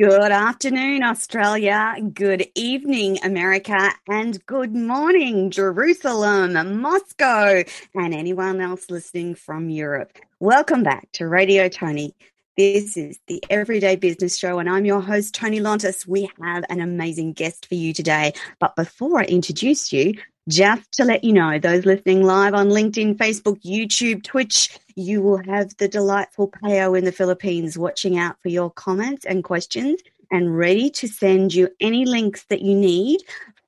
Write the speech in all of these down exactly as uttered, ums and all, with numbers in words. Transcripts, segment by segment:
Good afternoon, Australia. Good evening, America. And good morning, Jerusalem, Moscow, and anyone else listening from Europe. Welcome back to Radio Tony. This is the Everyday Business Show, and I'm your host, Tony Lontis. We have an amazing guest for you today. But before I introduce you, just to let you know, those listening live on LinkedIn, Facebook, YouTube, Twitch, you will have the delightful Payo in the Philippines watching out for your comments and questions and ready to send you any links that you need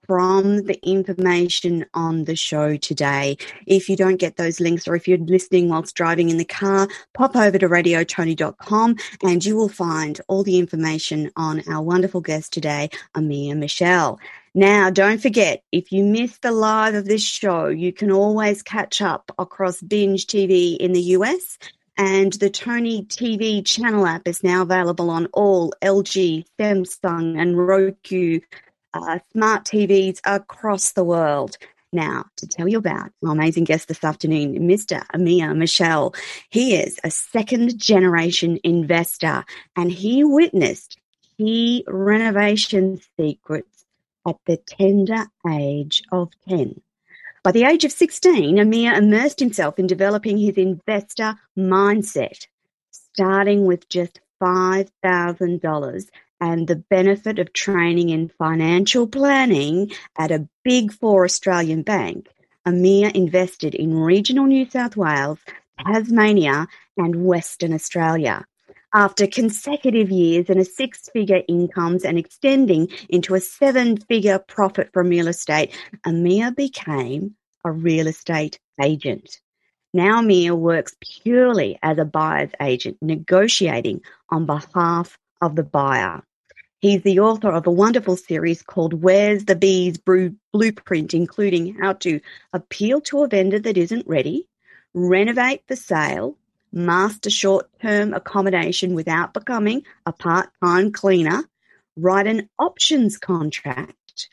from the information on the show today. If you don't get those links, or if you're listening whilst driving in the car, pop over to radio tony dot com and you will find all the information on our wonderful guest today, Amir Michelle. Now, don't forget, if you miss the live of this show, you can always catch up across Binge T V in the U S, and the Tony T V channel app is now available on all L G, Samsung and Roku uh, smart T Vs across the world. Now, to tell you about our amazing guest this afternoon, Mister Amir Michelle. He is a second-generation investor, and he witnessed key renovation secrets at the tender age of ten. By the age of sixteen, Amir immersed himself in developing his investor mindset, starting with just five thousand dollars and the benefit of training in financial planning at a big four Australian bank. Amir invested in regional New South Wales, Tasmania and Western Australia. After consecutive years and a six-figure incomes and extending into a seven-figure profit from real estate, Amir became a real estate agent. Now Amir works purely as a buyer's agent, negotiating on behalf of the buyer. He's the author of a wonderful series called Where's the Bees Blueprint, including how to appeal to a vendor that isn't ready, renovate for sale, master short-term accommodation without becoming a part-time cleaner, write an options contract,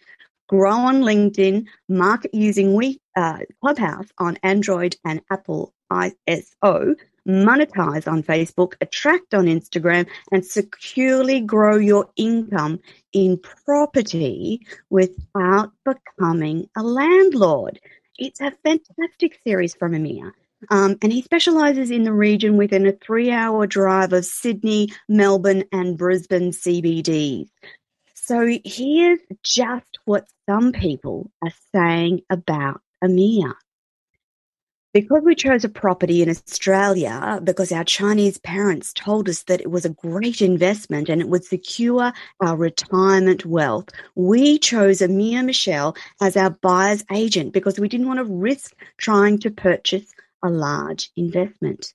grow on LinkedIn, market using we, uh, Clubhouse on Android and Apple I S O, monetize on Facebook, attract on Instagram, and securely grow your income in property without becoming a landlord. It's a fantastic series from Amir. Um, and he specialises in the region within a three-hour drive of Sydney, Melbourne and Brisbane C B Ds. So here's just what some people are saying about Amir. Because we chose a property in Australia, because our Chinese parents told us that it was a great investment and it would secure our retirement wealth, we chose Amir Michelle as our buyer's agent because we didn't want to risk trying to purchase a large investment.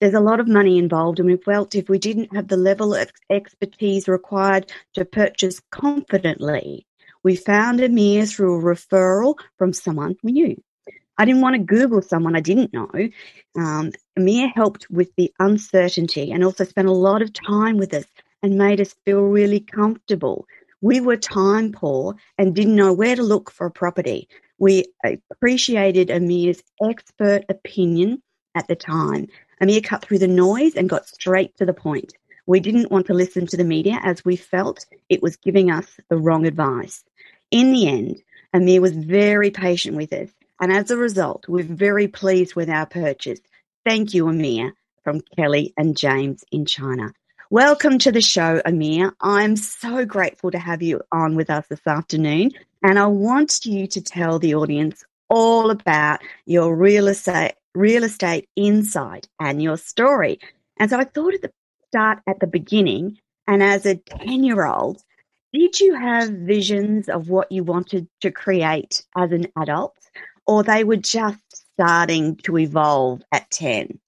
There's a lot of money involved, and we felt if we didn't have the level of expertise required to purchase confidently, we found Amir through a referral from someone we knew. I didn't want to Google someone I didn't know. Um, Amir helped with the uncertainty and also spent a lot of time with us and made us feel really comfortable. We were time poor and didn't know where to look for a property. We appreciated Amir's expert opinion at the time. Amir cut through the noise and got straight to the point. We didn't want to listen to the media as we felt it was giving us the wrong advice. In the end, Amir was very patient with us, and as a result, we're very pleased with our purchase. Thank you, Amir, from Kelly and James in China. Welcome to the show, Amir. I'm so grateful to have you on with us this afternoon, and I want you to tell the audience all about your real estate real estate insight and your story. And so I thought at the start at the beginning, and as a ten-year-old, did you have visions of what you wanted to create as an adult, or they were just starting to evolve at ten?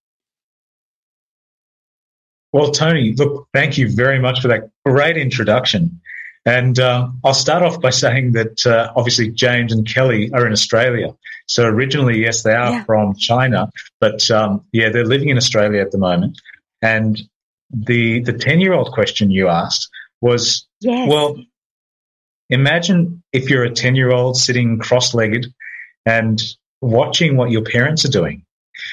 Well, Tony, look, thank you very much for that great introduction. And uh, I'll start off by saying that uh, obviously James and Kelly are in Australia. So originally, yes, they are yeah. from China, but um, yeah, they're living in Australia at the moment. And the the ten-year-old question you asked was, yes. well, imagine if you're a ten-year-old sitting cross-legged and watching what your parents are doing.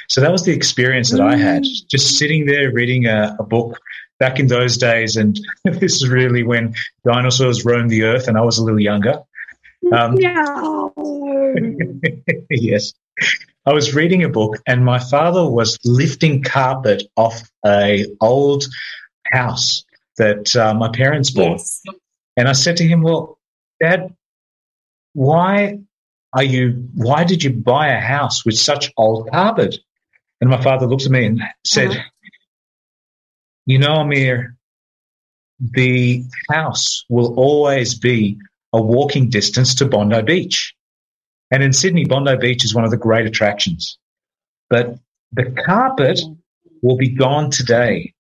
So that was the experience that I had, just sitting there reading a, a book back in those days, and this is really when dinosaurs roamed the earth and I was a little younger. Um, no. Yes. I was reading a book and my father was lifting carpet off a old house that uh, my parents bought. Yes. And I said to him, well, Dad, why are you, why did you buy a house with such old carpet? And my father looked at me and said, uh-huh. You know, Amir, the house will always be a walking distance to Bondi Beach. And in Sydney, Bondi Beach is one of the great attractions. But the carpet will be gone today.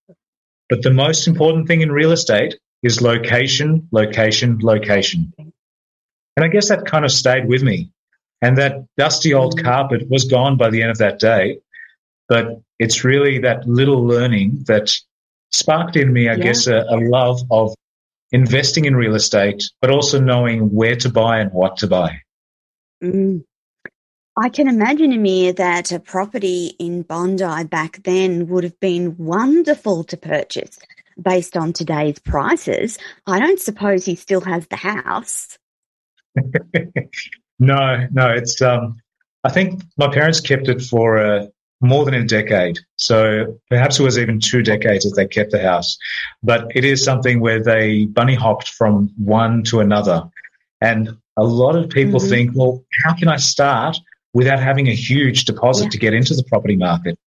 But the most important thing in real estate is location, location, location. And I guess that kind of stayed with me. And that dusty old carpet was gone by the end of that day. But it's really that little learning that sparked in me, I yeah. guess, a, a love of investing in real estate, but also knowing where to buy and what to buy. Mm. I can imagine, Amir, that a property in Bondi back then would have been wonderful to purchase based on today's prices. I don't suppose he still has the house. no, no. It's. Um, I think my parents kept it for a. Uh, more than a decade. So perhaps it was even two decades that they kept the house. But it is something where they bunny hopped from one to another. And a lot of people mm-hmm. think, well, how can I start without having a huge deposit yeah. to get into the property market?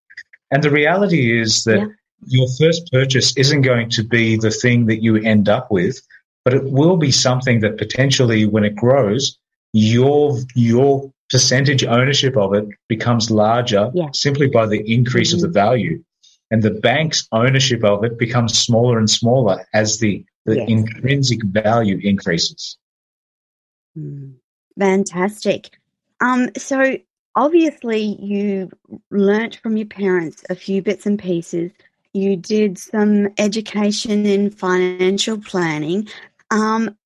And the reality is that yeah. your first purchase isn't going to be the thing that you end up with, but it will be something that potentially when it grows, your your percentage ownership of it becomes larger yeah. simply by the increase mm-hmm. of the value, and the bank's ownership of it becomes smaller and smaller as the, the yes. intrinsic value increases. Mm. Fantastic. Um, so obviously you learnt from your parents a few bits and pieces. You did some education in financial planning. Um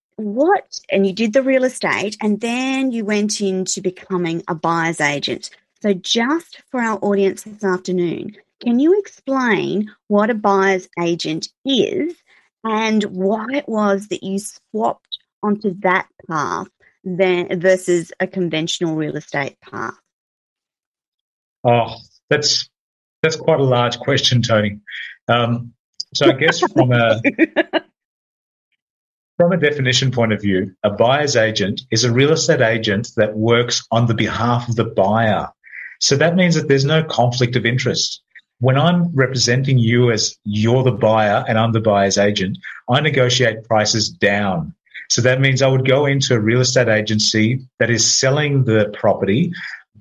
What, and you did the real estate, and then you went into becoming a buyer's agent. So just for our audience this afternoon, can you explain what a buyer's agent is and why it was that you swapped onto that path than, versus a conventional real estate path? Oh, that's that's quite a large question, Tony. Um, so I guess from a... From a definition point of view, a buyer's agent is a real estate agent that works on the behalf of the buyer. So that means that there's no conflict of interest. When I'm representing you as you're the buyer and I'm the buyer's agent, I negotiate prices down. So that means I would go into a real estate agency that is selling the property,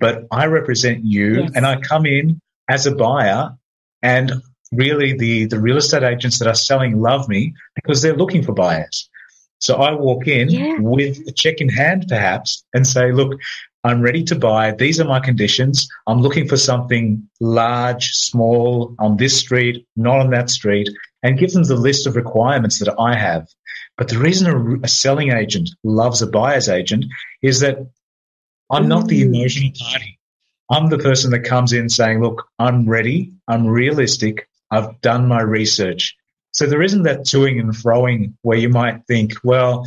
but I represent you yes. and I come in as a buyer, and really the, the real estate agents that are selling love me because they're looking for buyers. So I walk in yeah. with a check in hand perhaps and say, look, I'm ready to buy. These are my conditions. I'm looking for something large, small, on this street, not on that street, and give them the list of requirements that I have. But the reason a selling agent loves a buyer's agent is that I'm Ooh. Not the emotional party. I'm the person that comes in saying, look, I'm ready, I'm realistic, I've done my research. So there isn't that toing and froing where you might think, well,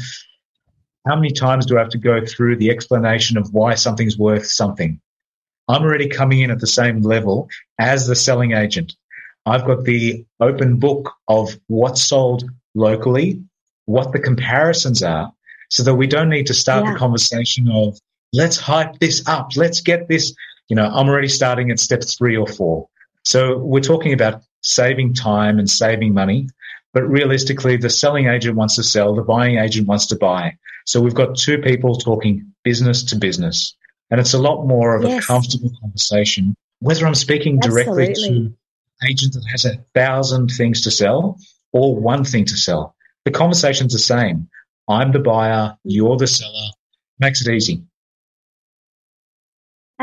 how many times do I have to go through the explanation of why something's worth something? I'm already coming in at the same level as the selling agent. I've got the open book of what's sold locally, what the comparisons are, so that we don't need to start yeah. the conversation of let's hype this up, let's get this. You know, I'm already starting at step three or four. So we're talking about saving time and saving money, but realistically the selling agent wants to sell, the buying agent wants to buy. So we've got two people talking business to business, and it's a lot more of yes. a comfortable conversation, whether I'm speaking Absolutely. Directly to an agent that has a thousand things to sell or one thing to sell. The conversation's the same. I'm the buyer, you're the seller. Makes it easy.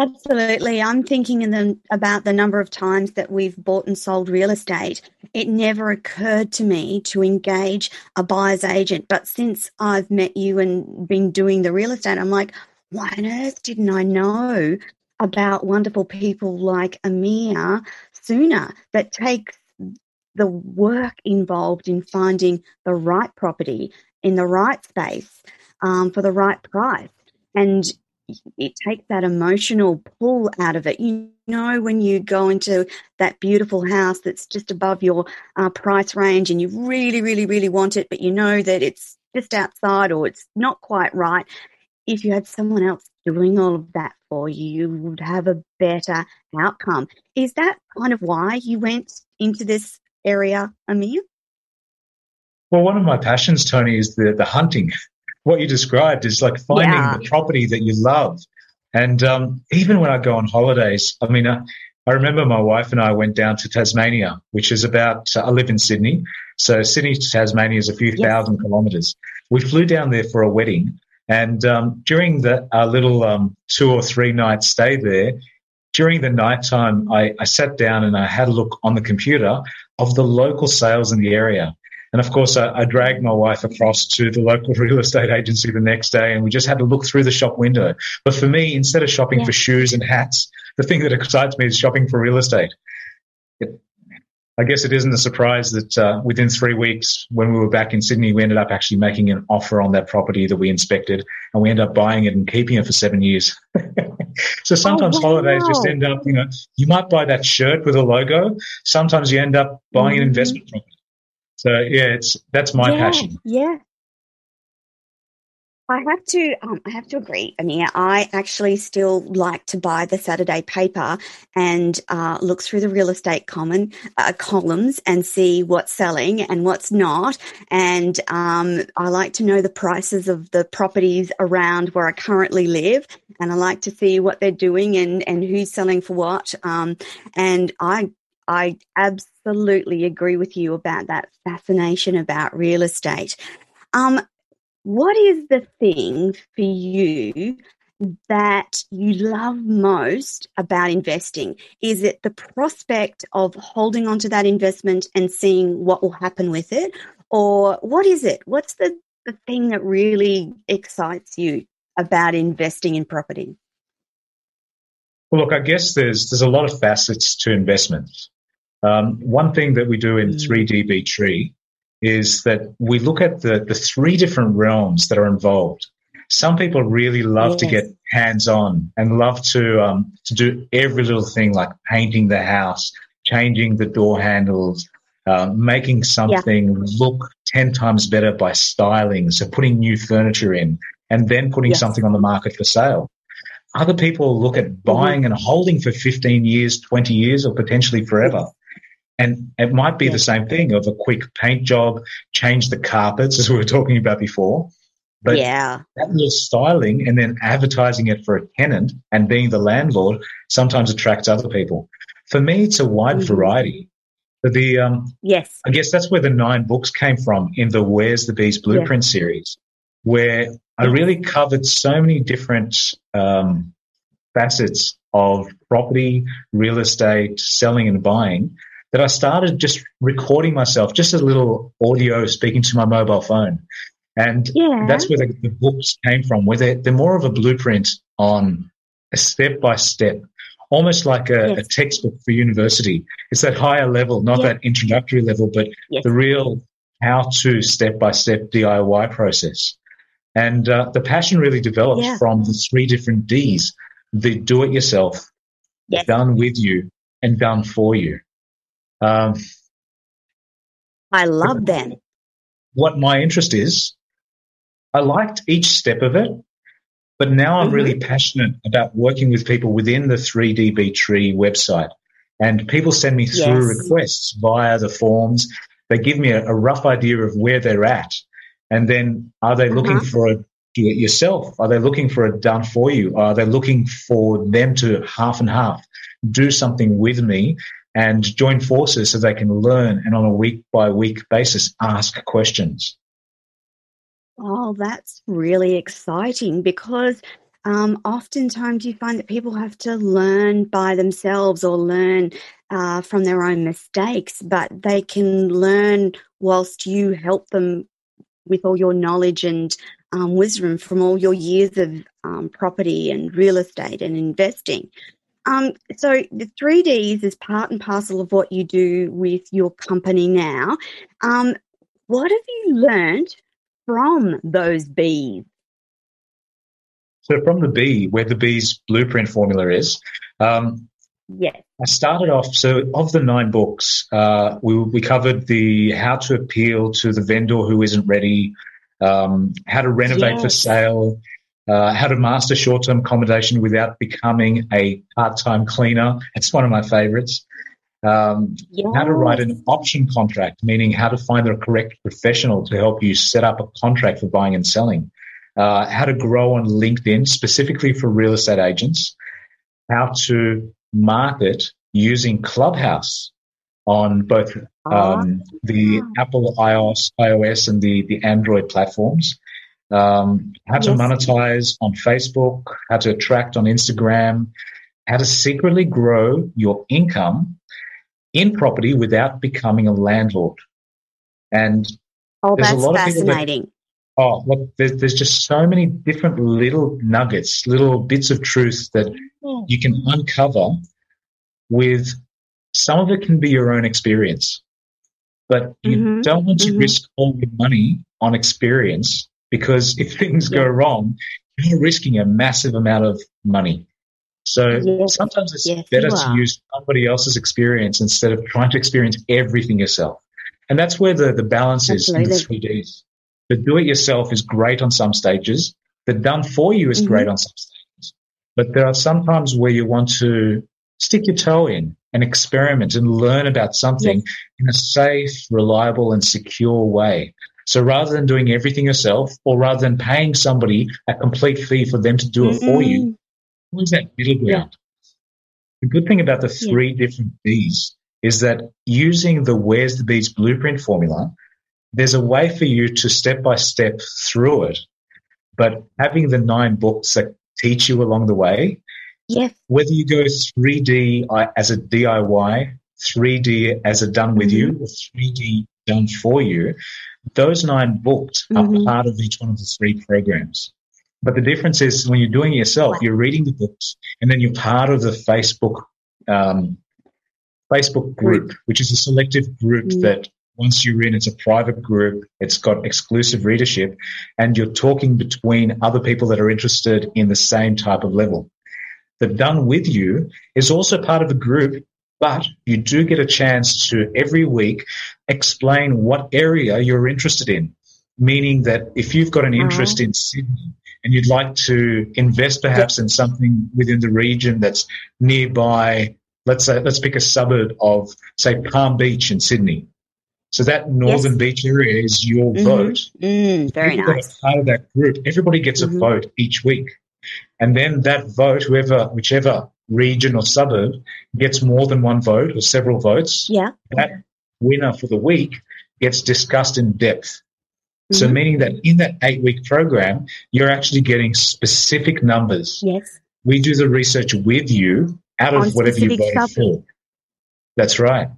Absolutely. I'm thinking in the, about the number of times that we've bought and sold real estate. It never occurred to me to engage a buyer's agent. But since I've met you and been doing the real estate, I'm like, why on earth didn't I know about wonderful people like Amir sooner that takes the work involved in finding the right property in the right space um, for the right price. And it takes that emotional pull out of it. You know, when you go into that beautiful house that's just above your uh, price range and you really, really, really want it, but you know that it's just outside or it's not quite right. If you had someone else doing all of that for you, you would have a better outcome. Is that kind of why you went into this area, Amir? Well, one of my passions, Tony, is the, the hunting. What you described is like finding yeah. the property that you love. And um, even when I go on holidays, I mean, I, I remember my wife and I went down to Tasmania, which is about, uh, I live in Sydney. So Sydney to Tasmania is a few yes. thousand kilometres. We flew down there for a wedding. And um, during the, our little um, two or three night stay there, during the nighttime, I, I sat down and I had a look on the computer of the local sales in the area. And, of course, I, I dragged my wife across to the local real estate agency the next day and we just had to look through the shop window. But for me, instead of shopping yeah. for shoes and hats, the thing that excites me is shopping for real estate. It, I guess it isn't a surprise that uh, within three weeks when we were back in Sydney, we ended up actually making an offer on that property that we inspected and we ended up buying it and keeping it for seven years. So sometimes oh, wow. holidays just end up, you know, you might buy that shirt with a logo. Sometimes you end up buying mm-hmm. an investment property. So, yeah, it's that's my yeah, passion. Yeah. I have to um, I have to agree, Amir. I actually still like to buy the Saturday paper and uh, look through the real estate common, uh, columns and see what's selling and what's not. And um, I like to know the prices of the properties around where I currently live. And I like to see what they're doing and, and who's selling for what. Um, and I I absolutely agree with you about that fascination about real estate. Um, what is the thing for you that you love most about investing? Is it the prospect of holding onto that investment and seeing what will happen with it? Or what is it? What's the, the thing that really excites you about investing in property? Well, look, I guess there's there's a lot of facets to investments. Um, one thing that we do in three D B Tree is that we look at the, the three different realms that are involved. Some people really love yes. to get hands-on and love to um, to do every little thing like painting the house, changing the door handles, uh, making something yeah. look ten times better by styling, so putting new furniture in and then putting yes. something on the market for sale. Other people look at buying and holding for fifteen years, twenty years, or potentially forever. And it might be yeah. the same thing of a quick paint job, change the carpets, as we were talking about before. But yeah. that little styling and then advertising it for a tenant and being the landlord sometimes attracts other people. For me, it's a wide mm-hmm. variety. The um, yes, I guess that's where the nine books came from in the Where's the Bees Blueprint yeah. series, where I really covered so many different um, facets of property, real estate, selling and buying that I started just recording myself, just a little audio speaking to my mobile phone. And yeah. that's where the, the books came from, where they're, they're more of a blueprint on a step-by-step, almost like a, yes. a textbook for university. It's that higher level, not yes. that introductory level, but yes. the real how-to step-by-step D I Y process. And uh, the passion really developed yeah. from the three different Ds, the do-it-yourself, yes. done with you, and done for you. Um, I love that. What my interest is, I liked each step of it, but now I'm mm-hmm. really passionate about working with people within the three D B Tree website. And people send me through yes. requests via the forms. They give me a, a rough idea of where they're at. And then are they uh-huh. looking for a do-it-yourself? Are they looking for a done-for-you? Are they looking for them to half and half do something with me and join forces so they can learn and on a week-by-week basis ask questions? Oh, that's really exciting because um, oftentimes you find that people have to learn by themselves or learn uh, from their own mistakes, but they can learn whilst you help them with all your knowledge and um, wisdom from all your years of um, property and real estate and investing. Um, so the three Ds is part and parcel of what you do with your company now. Um, what have you learned from those Bs? So from the B, where the B's blueprint formula is, um, yes. I started off, so of the nine books, uh, we, we covered the how to appeal to the vendor who isn't ready, um, how to renovate yes. for sale, Uh, how to master short-term accommodation without becoming a part-time cleaner. It's one of my favorites. Um, yes. How to write an option contract, meaning how to find the correct professional to help you set up a contract for buying and selling. Uh, how to grow on LinkedIn, specifically for real estate agents. How to market using Clubhouse on both um, the Apple iOS and the, the Android platforms. Um, how to yes. monetize on Facebook, how to attract on Instagram, how to secretly grow your income in property without becoming a landlord. And oh, there's that's a lot fascinating. Of that, oh, look, there's, there's just so many different little nuggets, little bits of truth that you can uncover with some of it can be your own experience, but you mm-hmm, don't want to mm-hmm. risk all your money on experience. Because if things go wrong, you're risking a massive amount of money. So yes, sometimes it's yes, better to use somebody else's experience instead of trying to experience everything yourself. And that's where the, the balance is Absolutely. in the three Ds. The do-it-yourself is great on some stages. The done-for-you is mm-hmm. great on some stages. But there are some times where you want to stick your toe in and experiment and learn about something yes. in a safe, reliable, and secure way. So rather than doing everything yourself or rather than paying somebody a complete fee for them to do mm-hmm. it for you, where's that middle ground? Yeah. The good thing about the three yeah. different Bs is that using the Where's the Bees Blueprint formula, there's a way for you to step by step through it, but having the nine books that teach you along the way, yes. whether you go three D as a D I Y, three D as a done with mm-hmm. you, or three D done for you, those nine books are mm-hmm. part of each one of the three programs. But the difference is when you're doing it yourself, wow. you're reading the books and then you're part of the Facebook um, Facebook group, which is a selective group mm-hmm. that once you're in, it's a private group, it's got exclusive readership, and you're talking between other people that are interested in the same type of level. The Done With You is also part of a group, but you do get a chance to every week explain what area you're interested in, meaning that if you've got an interest uh-huh. in Sydney and you'd like to invest perhaps yeah. in something within the region that's nearby, let's say, let's pick a suburb of, say, Palm Beach in Sydney. So that northern yes. beach area is your mm-hmm. vote. Mm, very People nice. That are part of that group, everybody gets mm-hmm. a vote each week. And then that vote, whoever, whichever region or suburb gets more than one vote or several votes, yeah. that winner for the week gets discussed in depth. Mm-hmm. So meaning that in that eight-week program, you're actually getting specific numbers. Yes. We do the research with you out of On whatever you voted topic. For. That's right.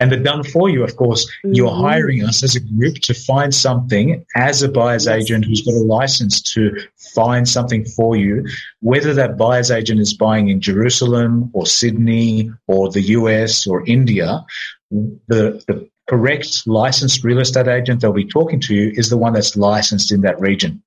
And the done for you, of course, mm-hmm. you're hiring us as a group to find something as a buyer's yes. agent who's got a license to find something for you, whether that buyer's agent is buying in Jerusalem or Sydney or the U S or India, the, the correct licensed real estate agent they'll be talking to you is the one that's licensed in that region.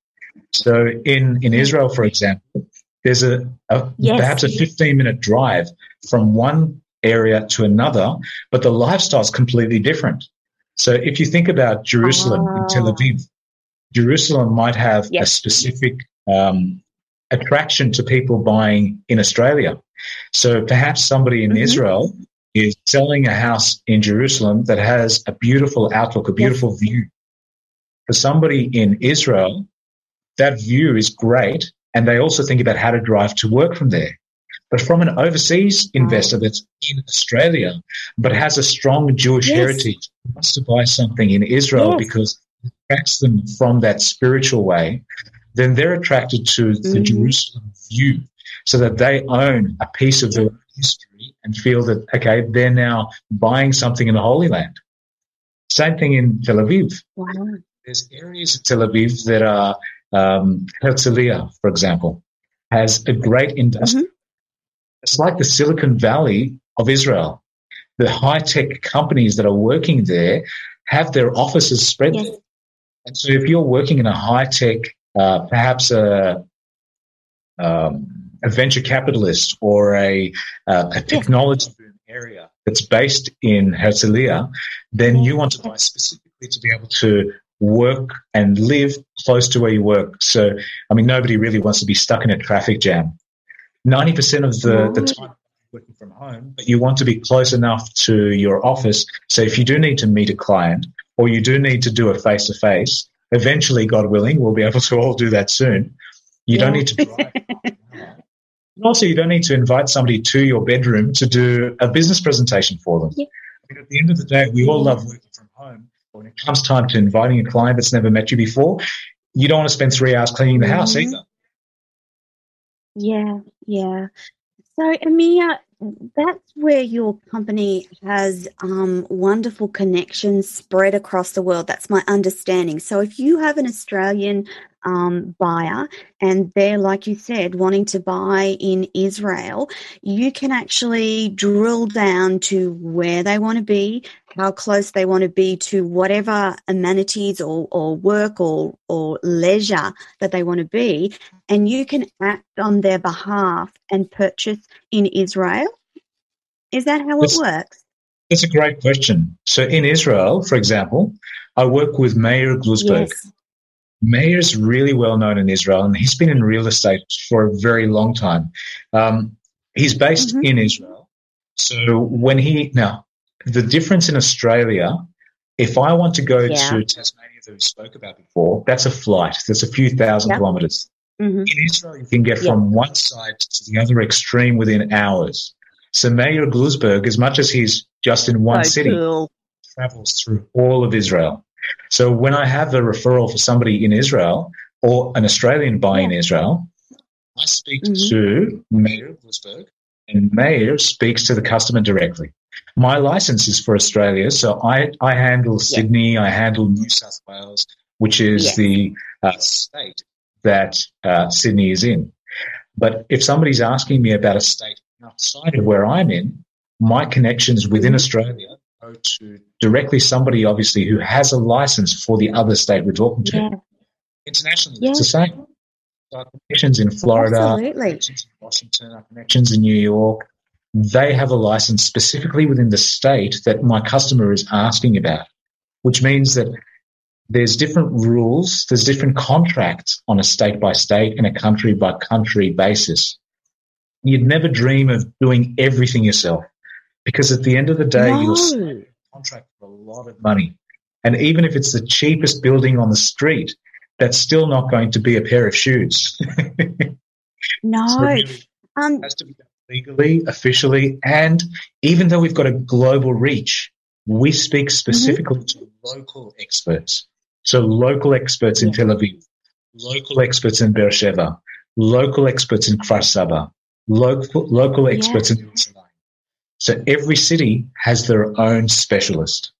So in, in Israel, for example, there's a, a yes. perhaps a fifteen-minute drive from one area to another, but the lifestyle is completely different. So if you think about Jerusalem oh. and Tel Aviv, Jerusalem might have yes. a specific um, attraction to people buying in Australia. So perhaps somebody in mm-hmm. Israel is selling a house in Jerusalem that has a beautiful outlook, a beautiful yes. view. For somebody in Israel, that view is great, and they also think about how to drive to work from there. But from an overseas investor that's in Australia but has a strong Jewish yes. heritage, wants to buy something in Israel yes. because it attracts them from that spiritual way, then they're attracted to mm. the Jerusalem view so that they own a piece of their history and feel that, okay, they're now buying something in the Holy Land. Same thing in Tel Aviv. Wow. There's areas in Tel Aviv that are um, Herzliya, for example, has a great industry. Mm-hmm. It's like the Silicon Valley of Israel. The high-tech companies that are working there have their offices spread. Yes. And so if you're working in a high-tech, uh, perhaps a, um, a venture capitalist or a, uh, a technology yes. area that's based in Herzliya, then you want to buy specifically to be able to work and live close to where you work. So, I mean, nobody really wants to be stuck in a traffic jam. ninety percent of the, the time working from home, but you want to be close enough to your office. So if you do need to meet a client or you do need to do a face-to-face, eventually, God willing, we'll be able to all do that soon. You yeah. don't need to drive. And also you don't need to invite somebody to your bedroom to do a business presentation for them. Yeah. I mean, at the end of the day, we all love working from home. When it comes time to inviting a client that's never met you before, you don't want to spend three hours cleaning the house mm-hmm. either. Yeah, yeah. So, Amir, that's where your company has um, wonderful connections spread across the world. That's my understanding. So if you have an Australian um, buyer and they're, like you said, wanting to buy in Israel, you can actually drill down to where they want to be, how close they want to be to whatever amenities or, or work or, or leisure that they want to be, and you can act on their behalf and purchase in Israel? Is that how that's, it works? That's a great question. So in Israel, for example, I work with Meir Glusberg. Yes. Meir's really well known in Israel, and he's been in real estate for a very long time. Um, he's based mm-hmm. in Israel. So when he – now, the difference in Australia, if I want to go yeah. to Tasmania that we spoke about before, that's a flight. That's a few thousand yeah. kilometres. Mm-hmm. In Israel, you can get yeah. from one side to the other extreme within hours. So Meir Glusberg, as much as he's just in one oh, city, cool. travels through all of Israel. So when I have a referral for somebody in Israel or an Australian buyer yeah. in Israel, I speak mm-hmm. to Meir Glusberg, and Meir speaks to the customer directly. My license is for Australia, so I, I handle Sydney, yeah. I handle New South Wales, which is yeah. the uh, state that uh, Sydney is in. But if somebody's asking me about a state outside of where I'm in, my connections within Australia go to directly somebody, obviously, who has a license for the other state we're talking to. Yeah. Internationally, yeah. it's the same. So our connections in Florida, Absolutely. connections in Washington, our connections in New York, they have a license specifically within the state that my customer is asking about, which means that there's different rules, there's different contracts on a state-by-state and a country-by-country basis. You'd never dream of doing everything yourself because at the end of the day, no. you'll sign a contract for a lot of money. And even if it's the cheapest building on the street, that's still not going to be a pair of shoes. No. So really, um, it has to be done legally, officially, and even though we've got a global reach, we speak specifically mm-hmm. to local experts. So local experts yeah. in Tel Aviv, local experts in Beersheba, local experts in Kfar Saba, local local experts yeah. in Jerusalem. So every city has their own specialist.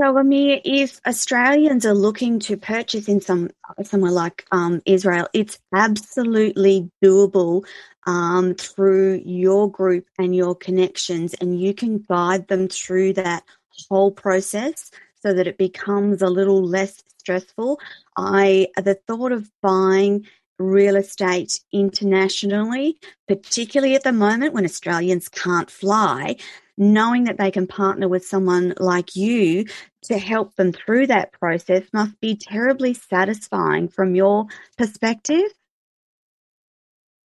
So, Amir, if Australians are looking to purchase in some somewhere like um, Israel, it's absolutely doable um, through your group and your connections, and you can guide them through that whole process so that it becomes a little less stressful. I the thought of buying real estate internationally, particularly at the moment when Australians can't fly, knowing that they can partner with someone like you to help them through that process must be terribly satisfying from your perspective.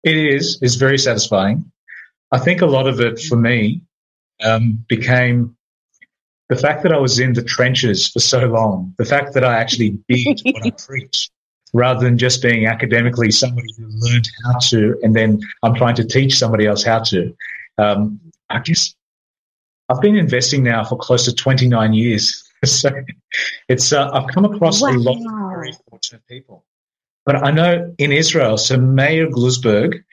It is. It's very satisfying. I think a lot of it for me um, became the fact that I was in the trenches for so long, the fact that I actually did what I preached, rather than just being academically somebody who learned how to and then I'm trying to teach somebody else how to. Um, I guess I've been investing now for close to twenty-nine years. So it's uh, I've come across wow. a lot of very fortunate people. But I know in Israel, so Meir Glusberg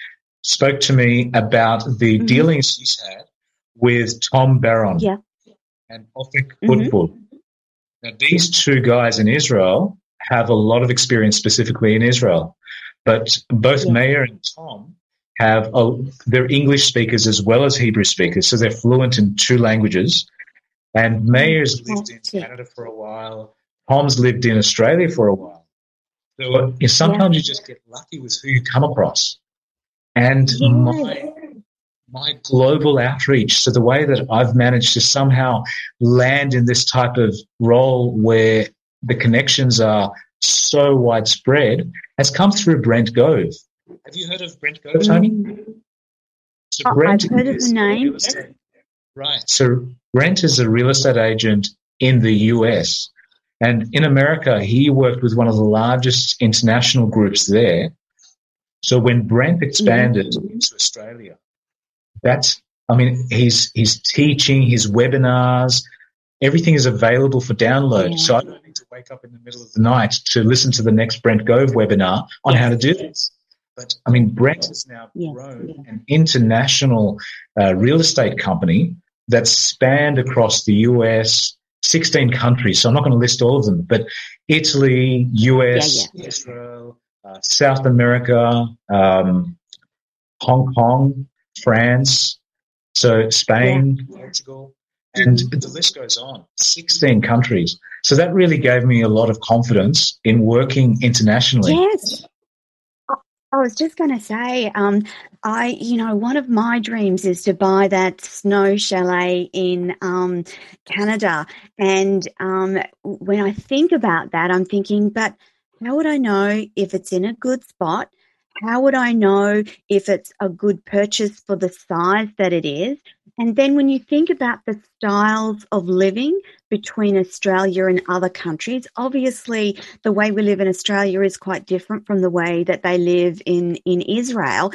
spoke to me about the mm-hmm. dealings he's had with Tom Baron yeah. and Ofik Kutbul. Mm-hmm. Now, these two guys in Israel have a lot of experience specifically in Israel. But both yeah. Meir and Tom have a, they're English speakers as well as Hebrew speakers, so they're fluent in two languages. And Meir's lived in Canada for a while. Tom's lived in Australia for a while. So sometimes yeah. you just get lucky with who you come across. And yeah. my my global outreach, so the way that I've managed to somehow land in this type of role where the connections are so widespread, has come through Brent Gove. Have you heard of Brent Gove, Tony? Mm. So oh, Brent I've heard of the name. Right. So Brent is a real estate agent in the U S, and in America, he worked with one of the largest international groups there. So when Brent expanded mm-hmm. into Australia, that's, I mean, he's, he's teaching, his webinars, everything is available for download. Yeah. So I don't need to wake up in the middle of the night to listen to the next Brent Gove webinar on yes. how to do this. But, I mean, Brent has now yes. grown yes. an international uh, real estate company that spanned across the U S, sixteen countries, so I'm not going to list all of them, but Italy, U S, yeah, yeah. Israel, uh, South America, um, Hong Kong, France, so Spain, yeah. Portugal, and the list goes on, sixteen countries. So that really gave me a lot of confidence in working internationally. Yes. I was just going to say, um, I, you know, one of my dreams is to buy that snow chalet in um, Canada. And um, when I think about that, I'm thinking, but how would I know if it's in a good spot? How would I know if it's a good purchase for the size that it is? And then when you think about the styles of living between Australia and other countries, obviously the way we live in Australia is quite different from the way that they live in, in Israel.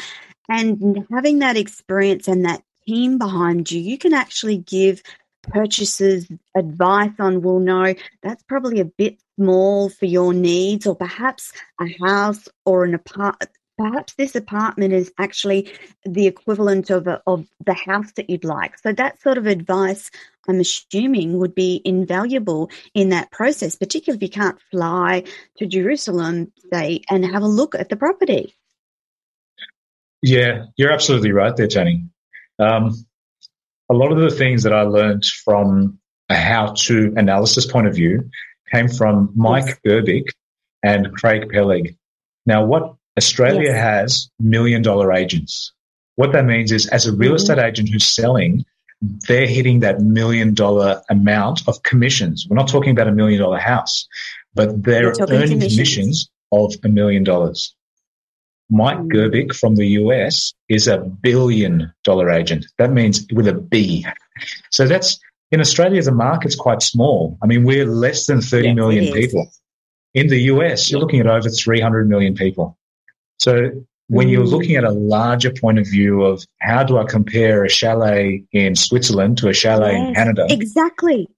And having that experience and that team behind you, you can actually give purchases advice on, well, no, that's probably a bit small for your needs, or perhaps a house or an apartment. Perhaps this apartment is actually the equivalent of a, of the house that you'd like. So that sort of advice, I'm assuming, would be invaluable in that process, particularly if you can't fly to Jerusalem, say, and have a look at the property. Yeah, you're absolutely right there, Tony. Um, a lot of the things that I learned from a how-to analysis point of view came from Mike Gerbic and Craig Peleg. Now, what Australia yes. has million-dollar agents. What that means is, as a real mm-hmm. estate agent who's selling, they're hitting that million-dollar amount of commissions. We're not talking about a million-dollar house, but they're earning commissions. commissions of a million dollars. Mike mm-hmm. Gerbic from the U S is a billion-dollar agent. That means with a B. So that's in Australia, the market's quite small. I mean, we're less than thirty yes, million people. In the U S, you're looking at over three hundred million people. So when you're looking at a larger point of view of how do I compare a chalet in Switzerland to a chalet yes, in Canada, exactly,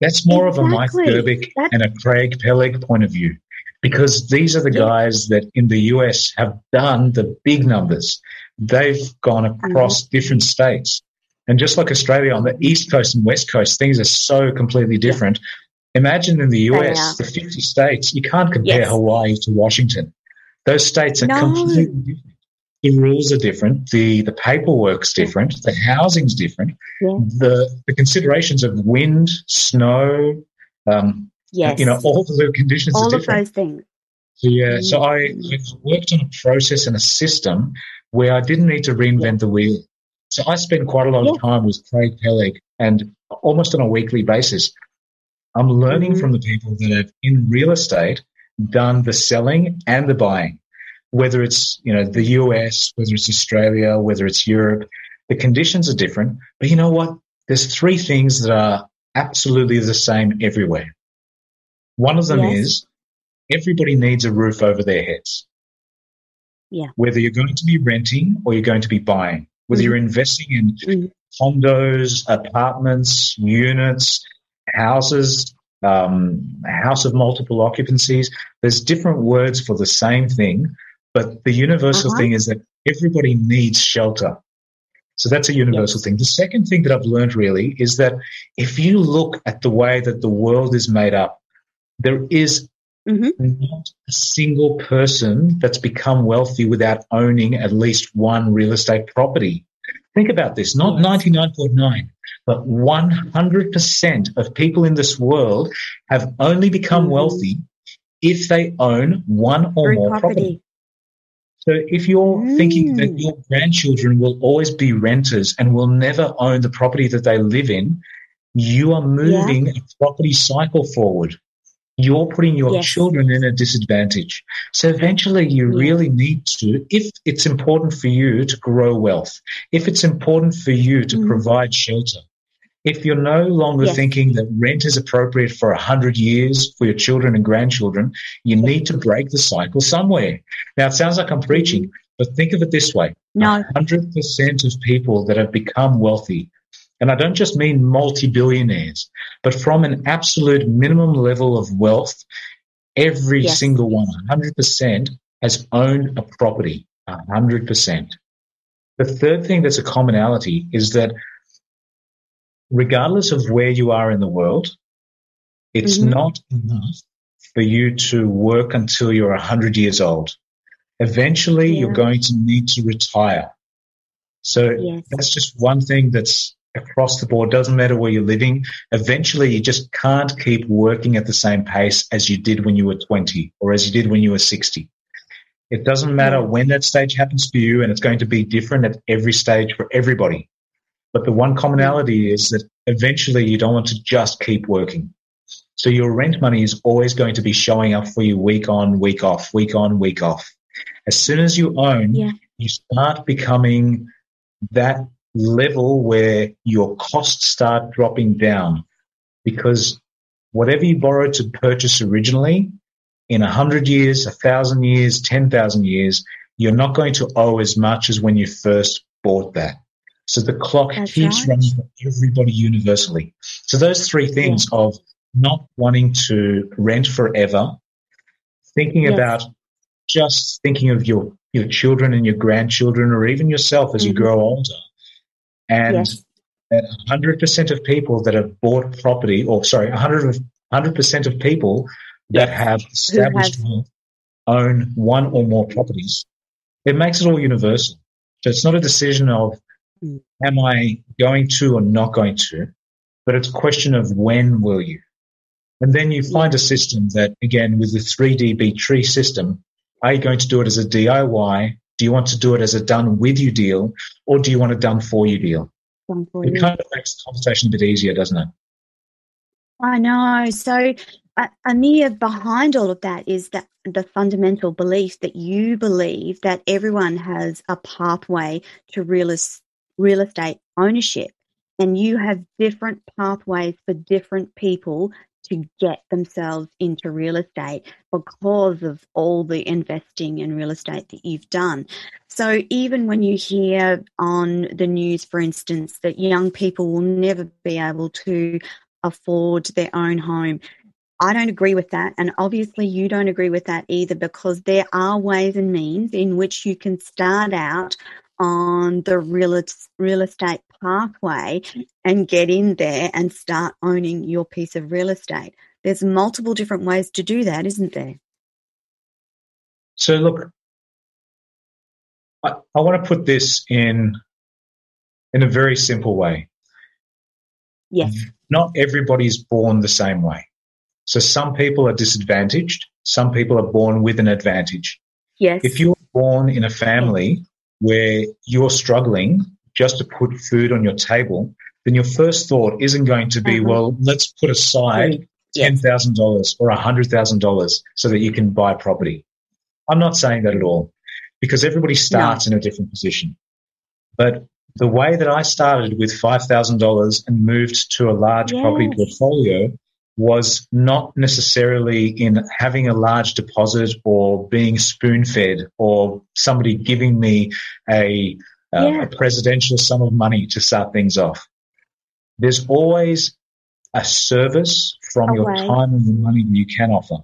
that's more exactly. of a Mike Gerbic that's- and a Craig Peleg point of view, because these are the yeah. guys that in the U S have done the big numbers. They've gone across mm-hmm. different states. And just like Australia, on the East Coast and West Coast, things are so completely different. Yeah. Imagine in the U S, the fifty states, you can't compare yes. Hawaii to Washington. Those states are no. completely different. The rules are different. The, the paperwork's different. The housing's different. Yeah. The the considerations of wind, snow, um, yes. you know, all of the conditions all are different. All of those things. So, yeah, so I worked on a process and a system where I didn't need to reinvent yeah. the wheel. So I spend quite a lot yeah. of time with Craig Peleg, and almost on a weekly basis, I'm learning mm-hmm. from the people that are in real estate, done the selling and the buying, whether it's, you know, the U S, whether it's Australia, whether it's Europe. The conditions are different, but you know what? There's three things that are absolutely the same everywhere. One of them yes. is everybody needs a roof over their heads. Yeah. Whether you're going to be renting or you're going to be buying, whether mm-hmm. you're investing in mm-hmm. condos, apartments, units, houses, Um, a house of multiple occupancies. There's different words for the same thing, but the universal uh-huh. thing is that everybody needs shelter. So that's a universal yes. thing. The second thing that I've learned really is that if you look at the way that the world is made up, there is Mm-hmm. Not a single person that's become wealthy without owning at least one real estate property. Think about this, not ninety-nine point nine, but one hundred percent of people in this world have only become wealthy if they own one or Very more property. property. So if you're mm. thinking that your grandchildren will always be renters and will never own the property that they live in, you are moving yeah. a property cycle forward. You're putting your yes. children in a disadvantage. So eventually you yeah. really need to, if it's important for you to grow wealth, if it's important for you to mm. provide shelter, if you're no longer yes. thinking that rent is appropriate for one hundred years for your children and grandchildren, you need to break the cycle somewhere. Now, it sounds like I'm preaching, but think of it this way. No. one hundred percent of people that have become wealthy, and I don't just mean multi-billionaires, but from an absolute minimum level of wealth, every yes. single one, one hundred percent, has owned a property, one hundred percent. The third thing that's a commonality is that regardless of where you are in the world, it's mm-hmm. not enough for you to work until you're one hundred years old. Eventually, yeah. you're going to need to retire. So yes. that's just one thing that's across the board. Doesn't matter where you're living. Eventually, you just can't keep working at the same pace as you did when you were twenty or as you did when you were sixty. It doesn't matter when that stage happens for you, and it's going to be different at every stage for everybody. But the one commonality is that eventually you don't want to just keep working. So your rent money is always going to be showing up for you week on, week off, week on, week off. As soon as you own, yeah. you start becoming that level where your costs start dropping down, because whatever you borrowed to purchase originally, in one hundred years, one thousand years, ten thousand years, you're not going to owe as much as when you first bought that. So the clock That's keeps right. running for everybody universally. So those three things yeah. of not wanting to rent forever, thinking yes. about just thinking of your, your children and your grandchildren or even yourself as mm-hmm. you grow older, and yes. that one hundred percent of people that have bought property or, sorry, one hundred percent of people that yes. have established wealth own one or more properties. It makes it all universal. So it's not a decision of, am I going to or not going to? But it's a question of when will you? And then you find a system that, again, with the three D B Tree system, are you going to do it as a D I Y? Do you want to do it as a done-with-you deal, or do you want a done-for-you deal? Done for it you. Kind of makes the conversation a bit easier, doesn't it? I know. So uh, Amir, behind all of that is that the fundamental belief that you believe that everyone has a pathway to real estate. real estate ownership, and you have different pathways for different people to get themselves into real estate because of all the investing in real estate that you've done. So even when you hear on the news, for instance, that young people will never be able to afford their own home, I don't agree with that, and obviously you don't agree with that either, because there are ways and means in which you can start out on the real, real estate pathway and get in there and start owning your piece of real estate. There's multiple different ways to do that, isn't there? So, look, I, I want to put this in in a very simple way. Yes. Not everybody's born the same way. So some people are disadvantaged. Some people are born with an advantage. Yes. If you're born in a family yes. where you're struggling just to put food on your table, then your first thought isn't going to be, mm-hmm. well, let's put aside yes. ten thousand dollars or one hundred thousand dollars so that you can buy property. I'm not saying that at all, because everybody starts no. in a different position. But the way that I started with five thousand dollars and moved to a large yes. property portfolio was not necessarily in having a large deposit or being spoon-fed or somebody giving me a, uh, yeah. a presidential sum of money to start things off. There's always a service from okay. your time and the money that you can offer.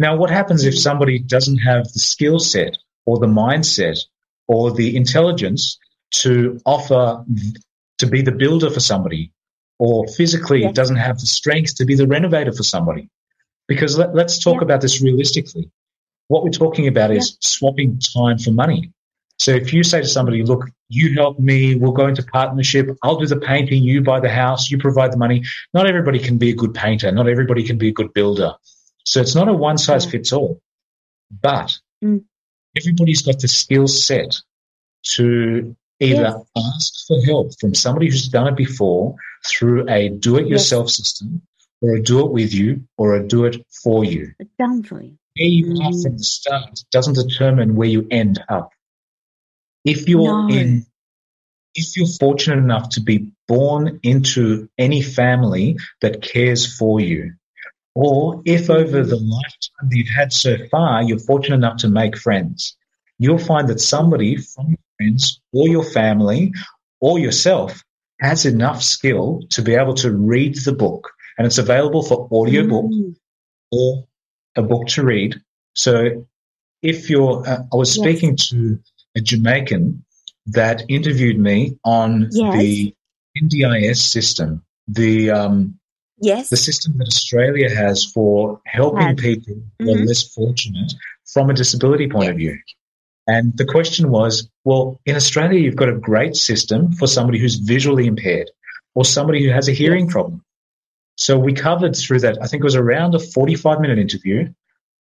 Now, what happens if somebody doesn't have the skill set or the mindset or the intelligence to offer to be the builder for somebody, or physically yes. doesn't have the strength to be the renovator for somebody? Because let, let's talk yeah. about this realistically. What we're talking about yeah. is swapping time for money. So if you say to somebody, look, you help me, we'll go into partnership, I'll do the painting, you buy the house, you provide the money. Not everybody can be a good painter. Not everybody can be a good builder. So it's not a one-size-fits-all. But mm. everybody's got the skill set to either yes. ask for help from somebody who's done it before through a do-it-yourself yes. system, or a do-it-with-you, or a do-it-for-you. Done for you. Where you are from the start doesn't determine where you end up. If you're no. in, if you're fortunate enough to be born into any family that cares for you, or if over the lifetime that you've had so far you're fortunate enough to make friends, you'll find that somebody from your friends or your family or yourself has enough skill to be able to read the book. And it's available for audiobook mm. or a book to read. So if you're uh, – I was speaking yes. to – a Jamaican that interviewed me on yes. the N D I S system, the um, yes. the system that Australia has for helping Had. people who mm-hmm. are less fortunate from a disability point yes. of view. And the question was, well, in Australia you've got a great system for somebody who's visually impaired or somebody who has a hearing yes. problem. So we covered through that, I think it was around a forty-five minute interview,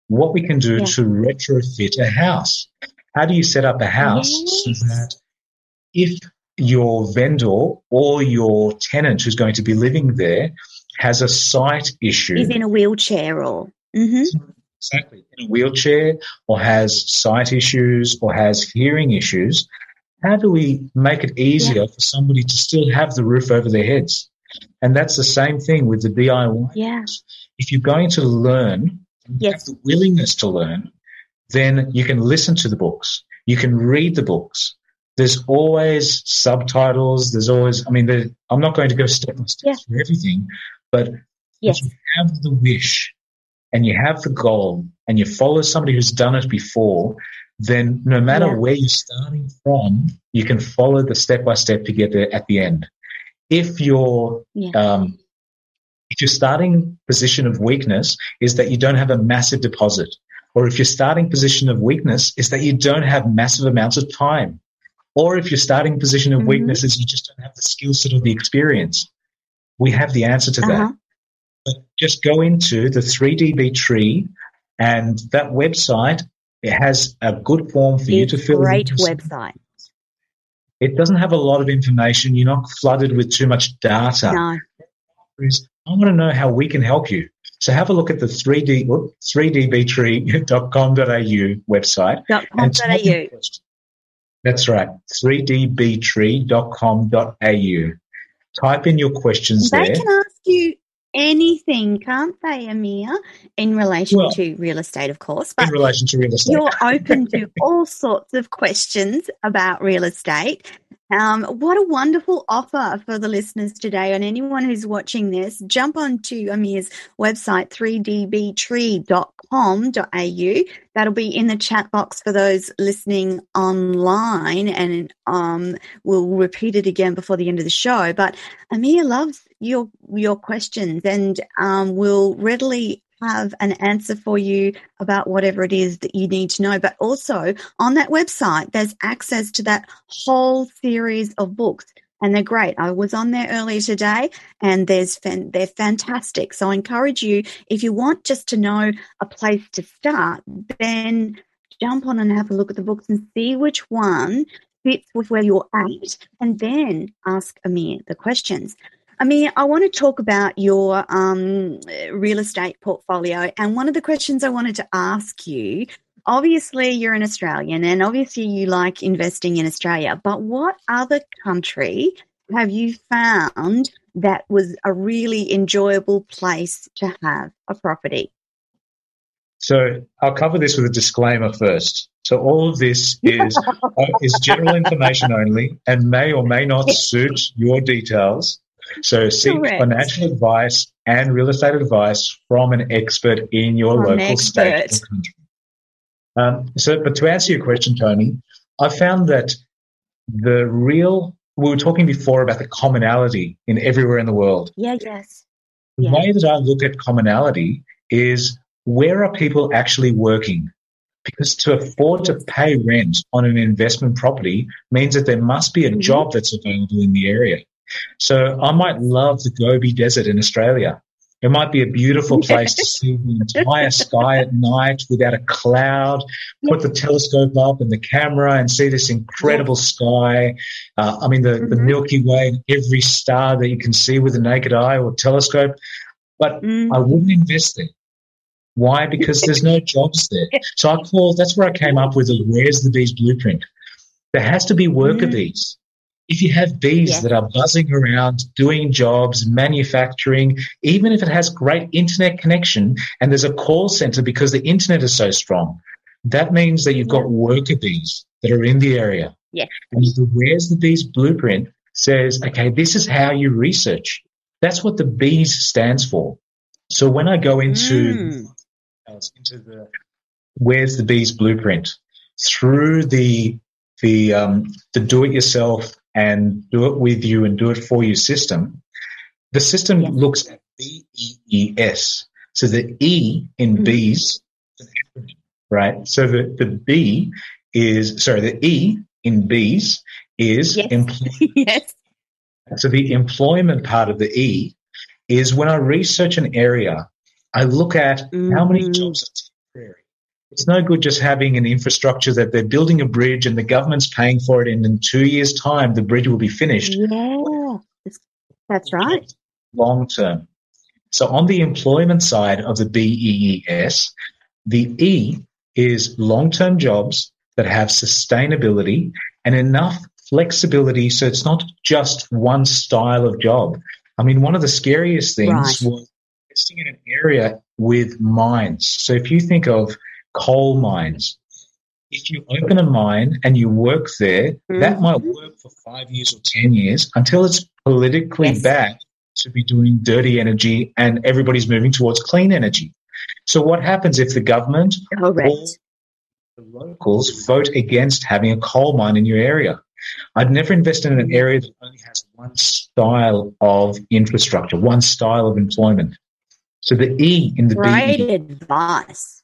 what we can do yes. to retrofit a house. How do you set up a house yes. so that if your vendor or your tenant who's going to be living there has a sight issue? Is in a wheelchair or? Mm-hmm. Exactly, in a wheelchair or has sight issues or has hearing issues, how do we make it easier yeah. for somebody to still have the roof over their heads? And that's the same thing with the D I Y. Yeah. If you're going to learn, yes. have the willingness to learn, then you can listen to the books. You can read the books. There's always subtitles. There's always, I mean, I'm not going to go step by step yeah. through everything, but yes. if you have the wish and you have the goal and you follow somebody who's done it before, then no matter yeah. where you're starting from, you can follow the step by step to get there at the end. If you're yeah. um, if your starting position of weakness is that you don't have a massive deposit, or if your starting position of weakness is that you don't have massive amounts of time, or if your starting position of mm-hmm. weakness is you just don't have the skill set or the experience, we have the answer to uh-huh. that. But just go into the three D B Tree, and that website, it has a good form for it's you to fill in. Great website. It doesn't have a lot of information. You're not flooded with too much data. No. I want to know how we can help you. So have a look at the three D B Tree dot com dot a u website. dot com dot a u That's right, three D B Tree dot com dot a u Type in your questions they there. They can ask you anything, can't they, Amir, in relation well, to real estate, of course. But in relation to real estate. You're open to all sorts of questions about real estate. Um, what a wonderful offer for the listeners today, and anyone who's watching this, jump onto Amir's website, three D B Tree dot com dot a u That'll be in the chat box for those listening online, and um, we'll repeat it again before the end of the show. But Amir loves your your questions, and um, we'll readily have an answer for you about whatever it is that you need to know. But also on that website, there's access to that whole series of books, and they're great. I was on there earlier today, and there's fan- they're fantastic. So I encourage you, if you want just to know a place to start, then jump on and have a look at the books and see which one fits with where you're at, and then ask Amir the questions. Amir, I want to talk about your um, real estate portfolio, and one of the questions I wanted to ask you, obviously you're an Australian and obviously you like investing in Australia, but what other country have you found that was a really enjoyable place to have a property? So I'll cover this with a disclaimer first. So all of this is is general information only, and may or may not suit your details. So seek Correct. financial advice and real estate advice from an expert in your from local state or country. Um, so, but to answer your question, Tony, I found that the real – we were talking before about the commonality in everywhere in the world. Yeah, yes. The yeah. way that I look at commonality is where are people actually working? Because to afford to pay rent on an investment property means that there must be a job that's available in the area. So I might love the Gobi Desert in Australia. It might be a beautiful place to see the entire sky at night without a cloud, put the telescope up and the camera and see this incredible sky. Uh, I mean, the, mm-hmm. the Milky Way, every star that you can see with the naked eye or telescope. But mm. I wouldn't invest there. Why? Because there's no jobs there. So I call, that's where I came up with the Where's the Bees Blueprint. There has to be worker mm. bees. If you have bees yeah. that are buzzing around, doing jobs, manufacturing, even if it has great internet connection and there's a call center because the internet is so strong, that means that you've got worker bees that are in the area. Yeah. And the Where's the Bees Blueprint says, okay, this is how you research. That's what the bees stands for. So when I go into, mm. into the Where's the Bees Blueprint, through the the um, the do-it-yourself and do-it-with-you and do-it-for-you system, the system yeah. looks at B E E S. So the E in mm. bees, right? So the, the B is, sorry, the E in bees is yes. employment. yes. So the employment part of the E is when I research an area, I look at mm. how many jobs are temporary. It's no good just having an infrastructure that they're building a bridge and the government's paying for it, and in two years' time the bridge will be finished. Yeah, that's right. Long term. So on the employment side of the B E E S, the E is long-term jobs that have sustainability and enough flexibility so it's not just one style of job. I mean, one of the scariest things right. was investing in an area with mines. So if you think of coal mines. If you open a mine and you work there, mm-hmm. that might work for five years or ten years until it's politically yes. bad to be doing dirty energy and everybody's moving towards clean energy. So what happens if the government Correct. Or the locals vote against having a coal mine in your area? I'd never invest in an area that only has one style of infrastructure, one style of employment. So the E in the Great B. Great advice.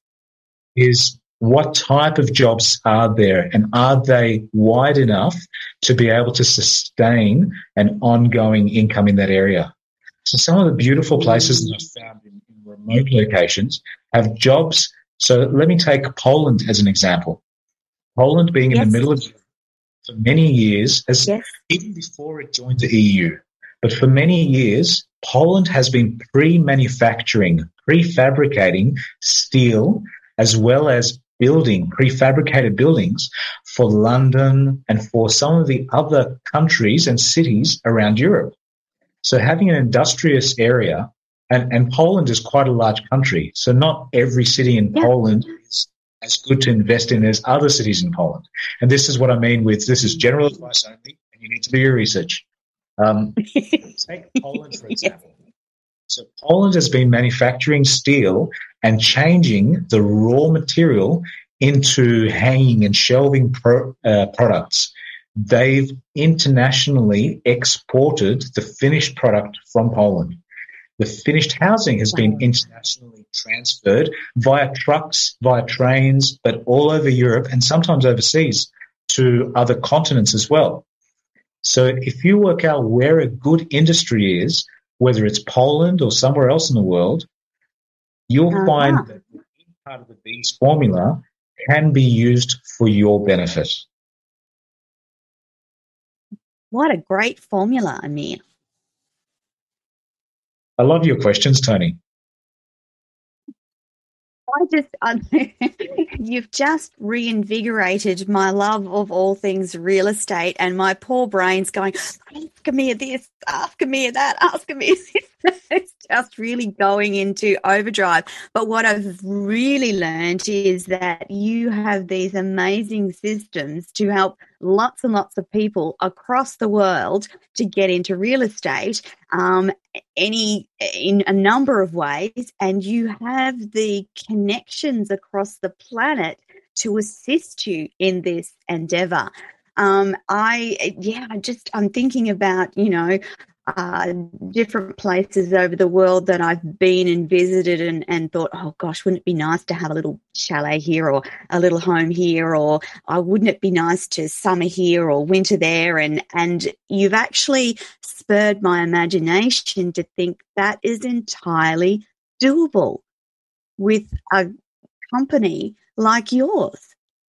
Is what type of jobs are there and are they wide enough to be able to sustain an ongoing income in that area? So some of the beautiful places that I've found in, in remote locations have jobs. So let me take Poland as an example. Poland being yes. in the middle of Europe for many years, as yes. even before it joined the E U, but for many years Poland has been pre-manufacturing, pre-fabricating steel as well as building, prefabricated buildings for London and for some of the other countries and cities around Europe. So having an industrious area, and, and Poland is quite a large country, so not every city in yeah. Poland is as good to invest in as other cities in Poland. And this is what I mean with this is general advice only, and you need to do your research. Um, take Poland, for example. Yeah. So Poland has been manufacturing steel and changing the raw material into hanging and shelving pro, uh, products. They've internationally exported the finished product from Poland. The finished housing has been internationally transferred via trucks, via trains, but all over Europe and sometimes overseas to other continents as well. So if you work out where a good industry is, whether it's Poland or somewhere else in the world, you'll uh-huh. find that part of the Bees formula can be used for your benefit. What a great formula, Amir. I love your questions, Tony. I just, I, you've just reinvigorated my love of all things real estate, and my poor brain's going, ask me this, ask me that, ask me this. It's just really going into overdrive. But what I've really learned is that you have these amazing systems to help lots and lots of people across the world to get into real estate, um, any in a number of ways, and you have the connections across the planet to assist you in this endeavor. Um, I yeah, I just I'm thinking about you know. uh, different places over the world that I've been and visited and, and thought, oh, gosh, wouldn't it be nice to have a little chalet here or a little home here, or oh, wouldn't it be nice to summer here or winter there? And, and you've actually spurred my imagination to think that is entirely doable with a company like yours.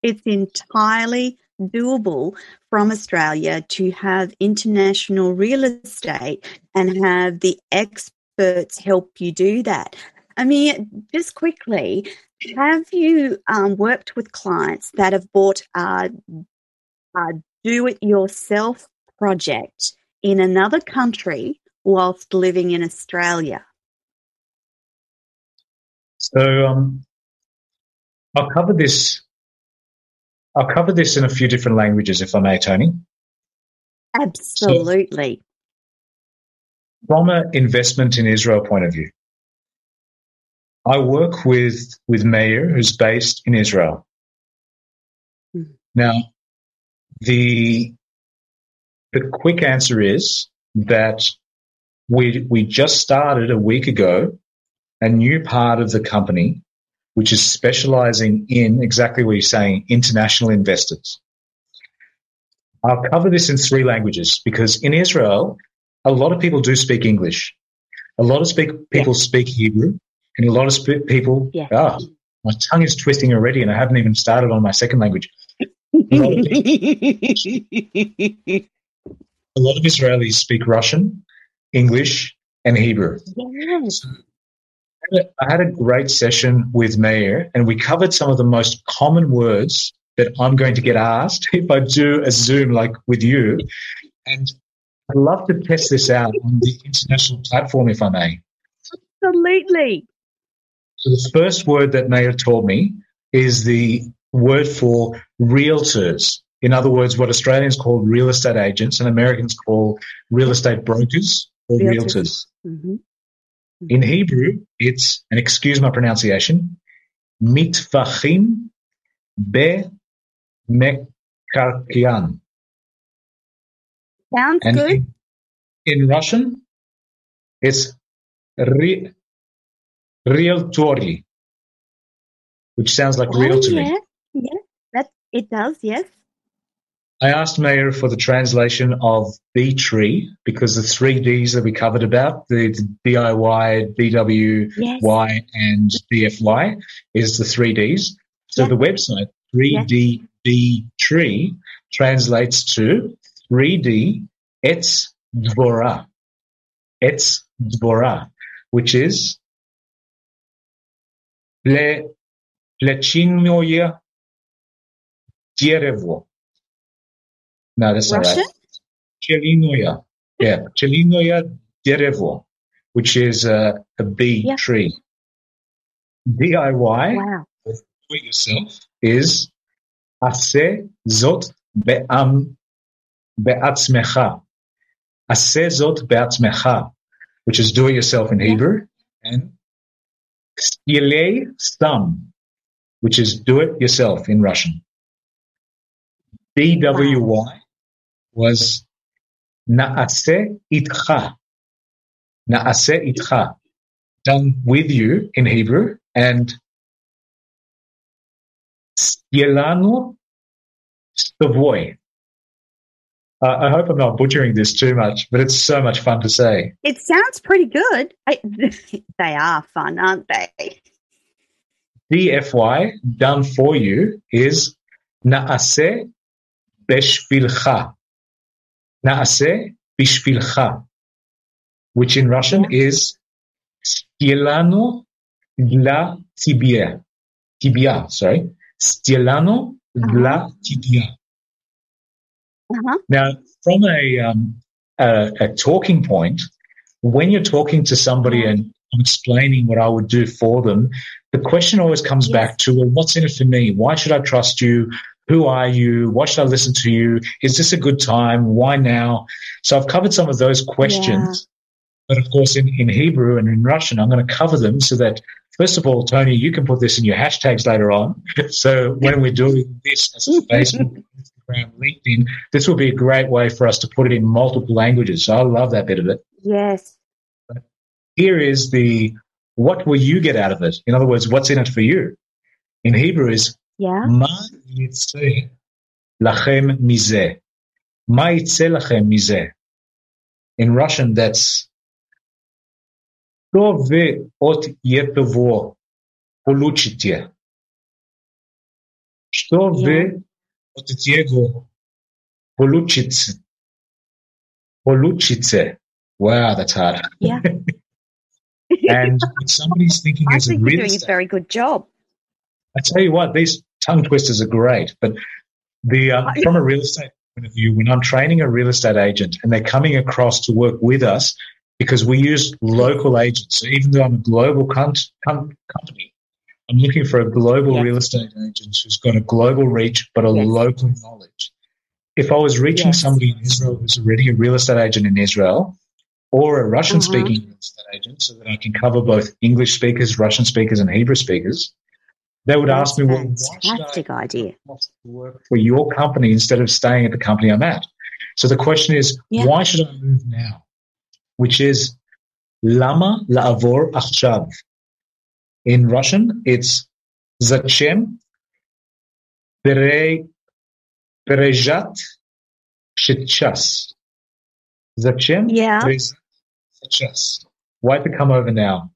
It's entirely doable from Australia to have international real estate and have the experts help you do that. I mean, just quickly, have you um, worked with clients that have bought a, a do-it-yourself project in another country whilst living in Australia? So um, I'll cover this. I'll cover this in a few different languages, if I may, Tony. Absolutely. So, from an investment in Israel point of view, I work with, with Meir, who's based in Israel. Mm-hmm. Now, the the quick answer is that we we just started a week ago a new part of the company, which is specializing in exactly what you're saying, international investors. I'll cover this in three languages because in Israel, a lot of people do speak English. A lot of speak, people yeah. speak Hebrew, and a lot of sp- people, yeah. ah, my tongue is twisting already and I haven't even started on my second language. A lot of, a lot of Israelis speak Russian, English, and Hebrew. Yes. I had a great session with Meir, and we covered some of the most common words that I'm going to get asked if I do a Zoom like with you. And I'd love to test this out on the international platform, if I may. Absolutely. So the first word that Meir taught me is the word for realtors. In other words, what Australians call real estate agents and Americans call real estate brokers or realtors. realtors. Mm-hmm. In Hebrew, it's, and excuse my pronunciation, mitvachim be-mekarkian. Sounds and good. In, in Russian, it's ri, realtori, which sounds like oh, real to yeah. me. Yeah, that, it does, yes. I asked Meir for the translation of B-Tree because the three Ds that we covered about, the, the D I Y, D W Y, yes. and D F Y is the three Ds. So yep. the website, three D B Tree, yep. translates to three D Etz Dvorah, Etz Dvorah, which is Le Lechinoye Derevo. No, that's Russian? Not right. Chelinoya. Yeah, Chelinoya Derevo, which is uh, a bee yep. tree. D I Y, wow. do it yourself, is Ase Zot Be'am Be'atzmecha. Ase Zot Be'atzmecha, which is do it yourself in yep. Hebrew. And Skilei Stam, which is do it yourself in Russian. D W Y. Wow. was Naase Itcha. Naase Itcha. Done with you in Hebrew. And Yelano Stavoy. Uh, I hope I'm not butchering this too much, but it's so much fun to say. It sounds pretty good. I, they are fun, aren't they? D F Y, done for you, is Naase Beshvilcha. Naase bishvilcha, which in Russian yeah. is Stilano dla tibia. Tibia, sorry. Stilano dla uh-huh. tibia. Uh-huh. Now, from a, um, a, a talking point, when you're talking to somebody and I'm explaining what I would do for them, the question always comes yes. back to, well, what's in it for me? Why should I trust you? Who are you? Why should I listen to you? Is this a good time? Why now? So I've covered some of those questions. Yeah. But, of course, in, in Hebrew and in Russian, I'm going to cover them so that, first of all, Tony, you can put this in your hashtags later on. So when we're doing this as a Facebook Instagram, LinkedIn. This will be a great way for us to put it in multiple languages. So I love that bit of it. Yes. Here is the what will you get out of it? In other words, what's in it for you? In Hebrew is yeah. Ma yitzeh lachem mizeh. Ma yitzeh lachem mizeh. In Russian, that's Что вы от этого получите? Что вы от этого получите? Получите. Wow, that's hard. Yeah. And when somebody's thinking as a real estate. I think you're doing a very good job. I tell you what, these tongue twisters are great. But the um, from a real estate point of view, when I'm training a real estate agent and they're coming across to work with us, because we use local agents. So even though I'm a global com- com- company, I'm looking for a global yeah. real estate agent who's got a global reach but a yes. local knowledge. If I was reaching yes. somebody in Israel who's already a real estate agent in Israel or a Russian-speaking uh-huh. real estate agent so that I can cover both English speakers, Russian speakers, and Hebrew speakers, they would That's ask me, well, why should I idea. work for your company instead of staying at the company I'm at? So the question is, yeah. why should I move now? Which is Lama La'avor Achshav. In Russian, it's Zachem Perejat Shechas. Zachem Perejat Shechas. Why to come over now?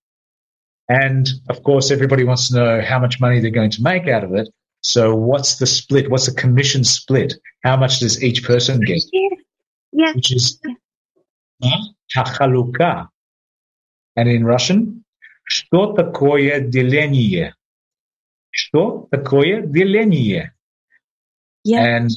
And, of course, everybody wants to know how much money they're going to make out of it. So what's the split? What's the commission split? How much does each person get? Yeah. yeah. Which is... Yeah. Hachaluka, and in Russian, что такое деление? Что такое деление? And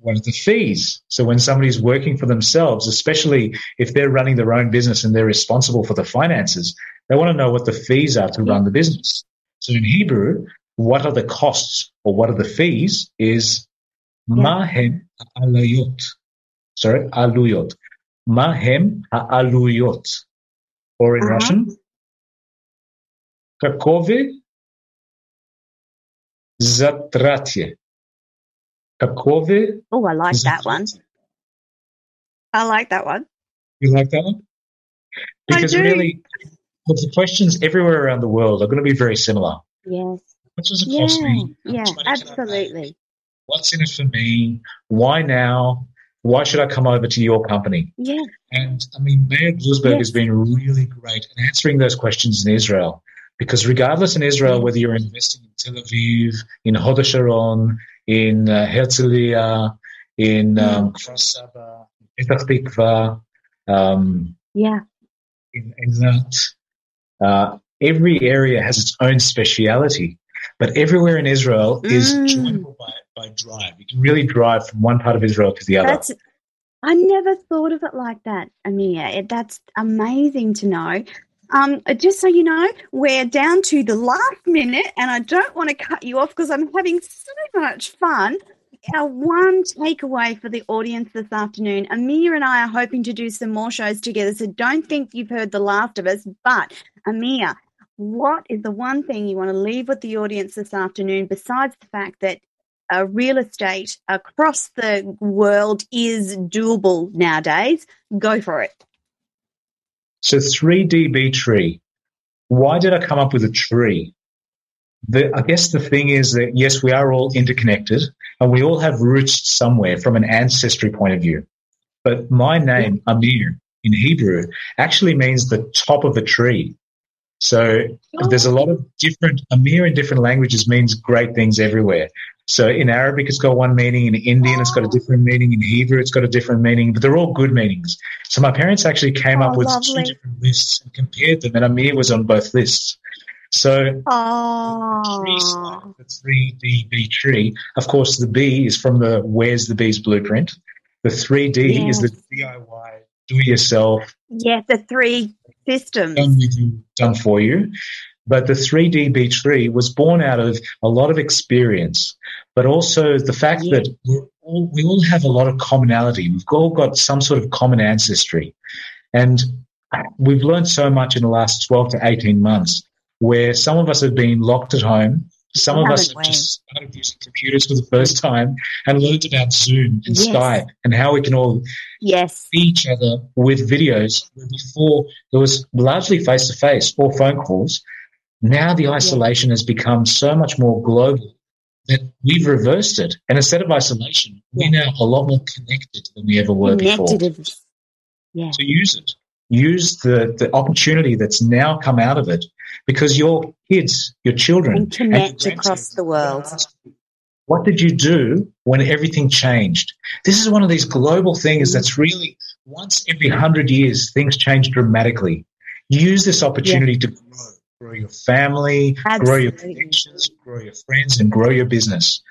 what are the fees? So when somebody's working for themselves, especially if they're running their own business and they're responsible for the finances, they want to know what the fees are to run the business. So in Hebrew, what are the costs or what are the fees is mahem aluyot. Sorry, aluyot. Mahem ha'aluyot, or in uh-huh. Russian, kakove zatratye. Kakove. Oh, I like zatratye. that one. I like that one. You like that one? Because I do. really, the questions everywhere around the world are going to be very similar. Yes. What does it cost yeah. me? Yeah, absolutely. What's in it for me? Why now? Why should I come over to your company? Yeah. And, I mean, Meir Glusberg yes. has been really great in answering those questions in Israel, because regardless in Israel, whether you're investing in Tel Aviv, in Hod HaSharon, in uh, Herzliya, in um, Kfar Saba, um, yeah. in, in that, uh, every area has its own speciality. But everywhere in Israel is mm. joinable by, by drive. You can really drive from one part of Israel to the other. That's, I never thought of it like that, Amir. It, that's amazing to know. Um, just so you know, we're down to the last minute, and I don't want to cut you off because I'm having so much fun. Our one takeaway for the audience this afternoon, Amir and I are hoping to do some more shows together, so don't think you've heard the last of us. But, Amir, what is the one thing you want to leave with the audience this afternoon, besides the fact that uh, real estate across the world is doable nowadays? Go for it. So three D B tree. Why did I come up with a tree? The, I guess the thing is that, yes, we are all interconnected and we all have roots somewhere from an ancestry point of view. But my name, Amir, in Hebrew, actually means the top of a tree. So there's a lot of different, Amir in different languages means great things everywhere. So in Arabic, it's got one meaning. In Indian, it's got a different meaning. In Hebrew, it's got a different meaning. But they're all good meanings. So my parents actually came oh, up with lovely. two different lists and compared them, and Amir was on both lists. So oh. the three D B tree, of course, the B is from the Where's the Bees Blueprint. The three D yes. is the D I Y, do-it-yourself. Yeah, the three systems. Done with you, done for you. But the three D B tree was born out of a lot of experience, but also the fact yeah. that we're all, we all have a lot of commonality. We've all got some sort of common ancestry. And we've learned so much in the last twelve to eighteen months, where some of us have been locked at home Some of us have just started using computers for the first time and learned about Zoom and yes. Skype and how we can all yes. see each other with videos. Before, it was largely face-to-face or phone calls. Now the isolation yes. has become so much more global that we've reversed it. And instead of isolation, yes. we're now a lot more connected than we ever were connected. before. Yeah. So use it. Use the, the opportunity that's now come out of it, because your kids, your children, and connect and across the world. What did you do when everything changed? This is one of these global things that's really once every hundred years things change dramatically. Use this opportunity yeah. to grow, grow your family, Absolutely. grow your connections, grow your friends, and grow your business.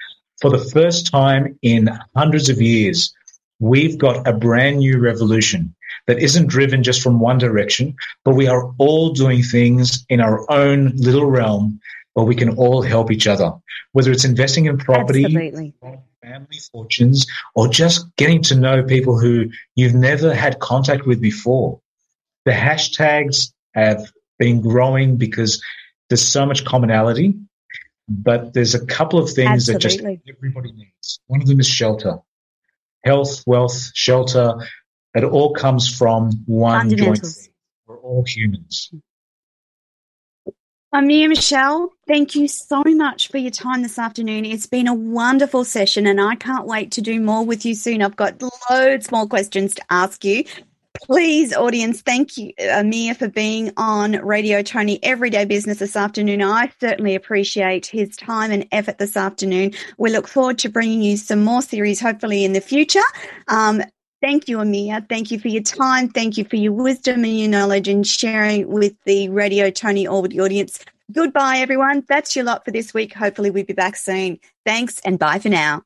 For the first time in hundreds of years, we've got a brand new revolution that isn't driven just from one direction, but we are all doing things in our own little realm where we can all help each other, whether it's investing in property, Absolutely. family fortunes, or just getting to know people who you've never had contact with before. The hashtags have been growing because there's so much commonality, but there's a couple of things Absolutely. that just everybody needs. One of them is shelter, health, wealth, shelter. It all comes from one joint thing. We're all humans. Amir Michelle, thank you so much for your time this afternoon. It's been a wonderful session, and I can't wait to do more with you soon. I've got loads more questions to ask you. Please, audience, thank you, Amir, for being on Radio Tony Everyday Business this afternoon. I certainly appreciate his time and effort this afternoon. We look forward to bringing you some more series, hopefully, in the future. Um, Thank you, Amir. Thank you for your time. Thank you for your wisdom and your knowledge and sharing with the Radio Tony audience. Goodbye, everyone. That's your lot for this week. Hopefully we'll be back soon. Thanks and bye for now.